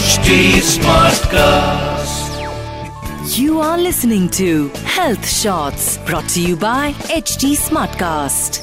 HT Smartcast. You are listening to Health Shots brought to you by HT Smartcast.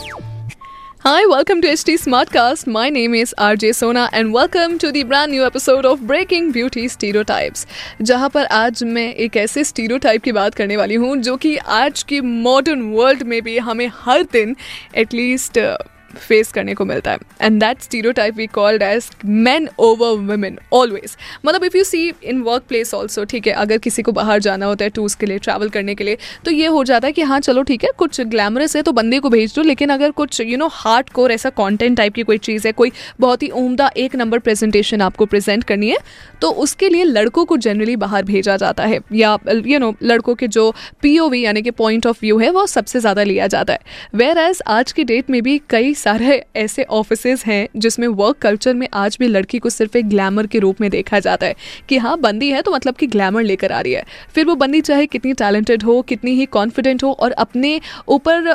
Hi, welcome to HT Smartcast. My name is RJ Sona and welcome to the brand new episode of Breaking Beauty Stereotypes, जहाँ पर आज मैं एक ऐसे stereotype की बात करने वाली हूँ जो कि आज की modern world में भी हमें हर दिन at least फेस करने को मिलता है. And that stereotype we called as men over women always. मतलब if you see in work place also, ठीक है, अगर किसी को बाहर जाना होता है टूर्स के लिए, ट्रैवल करने के लिए, तो ये हो जाता है कि हाँ चलो ठीक है, कुछ ग्लैमरस है तो बंदे को भेज दो, लेकिन अगर कुछ हार्ड कोर ऐसा कॉन्टेंट टाइप की कोई चीज़ है, कोई बहुत ही उम्दा एक नंबर प्रेजेंटेशन आपको प्रेजेंट करनी है, तो उसके लिए लड़कों को जनरली बाहर भेजा जाता है. या लड़कों के जो POV यानी कि पॉइंट ऑफ व्यू है वो सबसे ज़्यादा लिया जाता है. वेयर एज आज की डेट में भी कई सारे ऐसे ऑफिसेज हैं जिसमें वर्क कल्चर में आज भी लड़की को सिर्फ एक ग्लैमर के रूप में देखा जाता है कि हाँ बंदी है तो मतलब कि ग्लैमर लेकर आ रही है. फिर वो बंदी चाहे कितनी टैलेंटेड हो, कितनी ही कॉन्फिडेंट हो और अपने ऊपर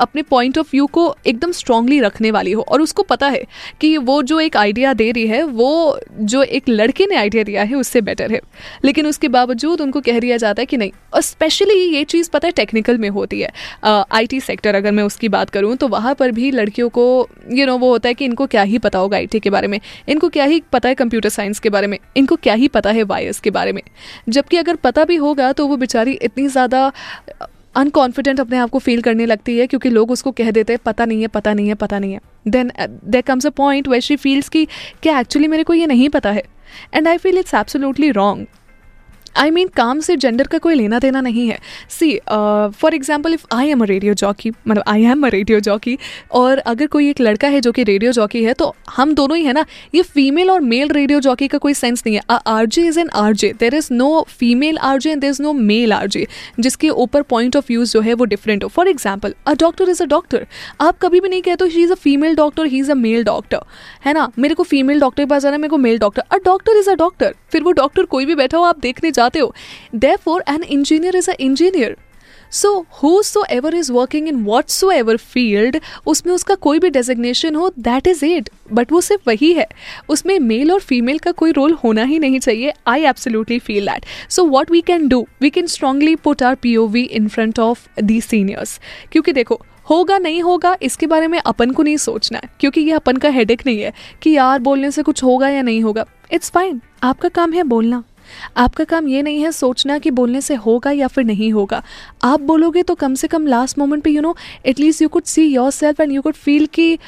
अपने पॉइंट ऑफ व्यू को एकदम स्ट्रांगली रखने वाली हो, और उसको पता है कि वो जो एक आइडिया दे रही है, वो जो एक लड़के ने आइडिया दिया है उससे बेटर है, लेकिन उसके बावजूद उनको कह दिया जाता है कि नहीं. और स्पेशली ये चीज़ पता है टेक्निकल में होती है. IT सेक्टर अगर मैं उसकी बात करूँ तो वहाँ पर भी लड़कियों को वो होता है कि इनको क्या ही पता होगा IT के बारे में, इनको क्या ही पता है कंप्यूटर साइंस के बारे में, इनको क्या ही पता है वायर्स के बारे में. जबकि अगर पता भी होगा तो वो बेचारी इतनी ज़्यादा अनकॉन्फिडेंट अपने आप को फील करने लगती है क्योंकि लोग उसको कह देते हैं पता नहीं है. Then there comes a point where she feels कि क्या एक्चुअली मेरे को ये नहीं पता है. And I feel it's absolutely wrong. I mean काम से जेंडर का कोई लेना देना नहीं है. See for example if I am a radio jockey और अगर कोई एक लड़का है जो कि रेडियो जॉकी है तो हम दोनों ही है ना, ये फीमेल और मेल रेडियो जॉकी का कोई सेंस नहीं है. RJ is an RJ. There is no female RJ and there is no male RJ जिसके ऊपर पॉइंट ऑफ व्यूज़ जो है वो डिफरेंट हो. For example a doctor is a doctor. आप कभी भी नहीं कहते हो she is a female doctor, he is a male doctor, है ना. मेरे को फीमेल डॉक्टर के पास जाना, मेरे को male doctor. A doctor is a doctor. फिर वो डॉक्टर कोई भी बैठा हो आप देखने हो. Therefore, an engineer is an engineer. So, whosoever is working in whatsoever field, उसमें उसका कोई भी designation हो, that is it. But वो सिर्फ वही है, उसमें male और female का कोई role होना ही नहीं चाहिए. I absolutely feel that. So, what we can do? We can strongly put our POV in front of the seniors. क्योंकि देखो, होगा नहीं होगा इसके बारे में अपन को नहीं सोचना है क्योंकि ये अपन का headache नहीं है कि यार बोलने से कुछ होगा या नहीं होगा. It's fine. आपका काम है बोलना. आपका काम ये नहीं है सोचना कि बोलने से होगा या फिर नहीं होगा. आप बोलोगे तो कम से कम लास्ट मोमेंट पे at least you could see yourself and you could feel कि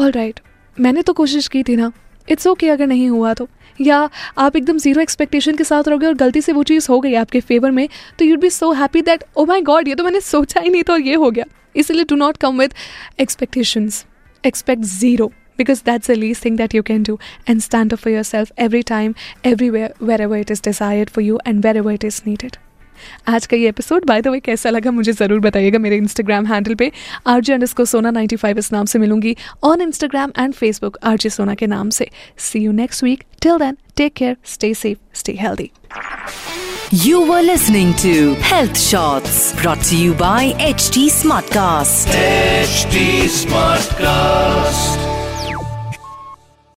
ऑलराइट, मैंने तो कोशिश की थी ना, इट्स ओके अगर नहीं हुआ तो. या आप एकदम जीरो एक्सपेक्टेशन के साथ रहोगे और गलती से वो चीज़ हो गई आपके फेवर में तो you'd be so happy that oh my God, ये तो मैंने सोचा ही नहीं तो ये हो गया. इसलिए do not come with expectations. Expect zero because that's the least thing that you can do, and stand up for yourself every time, everywhere, wherever it is desired for you and wherever it is needed. आज का ये episode by the way कैसा लगा मुझे ज़रूर बताइएगा. मेरे Instagram handle पे RJ_Sona95 इस नाम से मिलूंगी, on Instagram and Facebook RJ Sona के नाम से. See you next week. Till then, take care, stay safe, stay healthy. You were listening to Health Shots brought to you by HT Smartcast. HT Smartcast.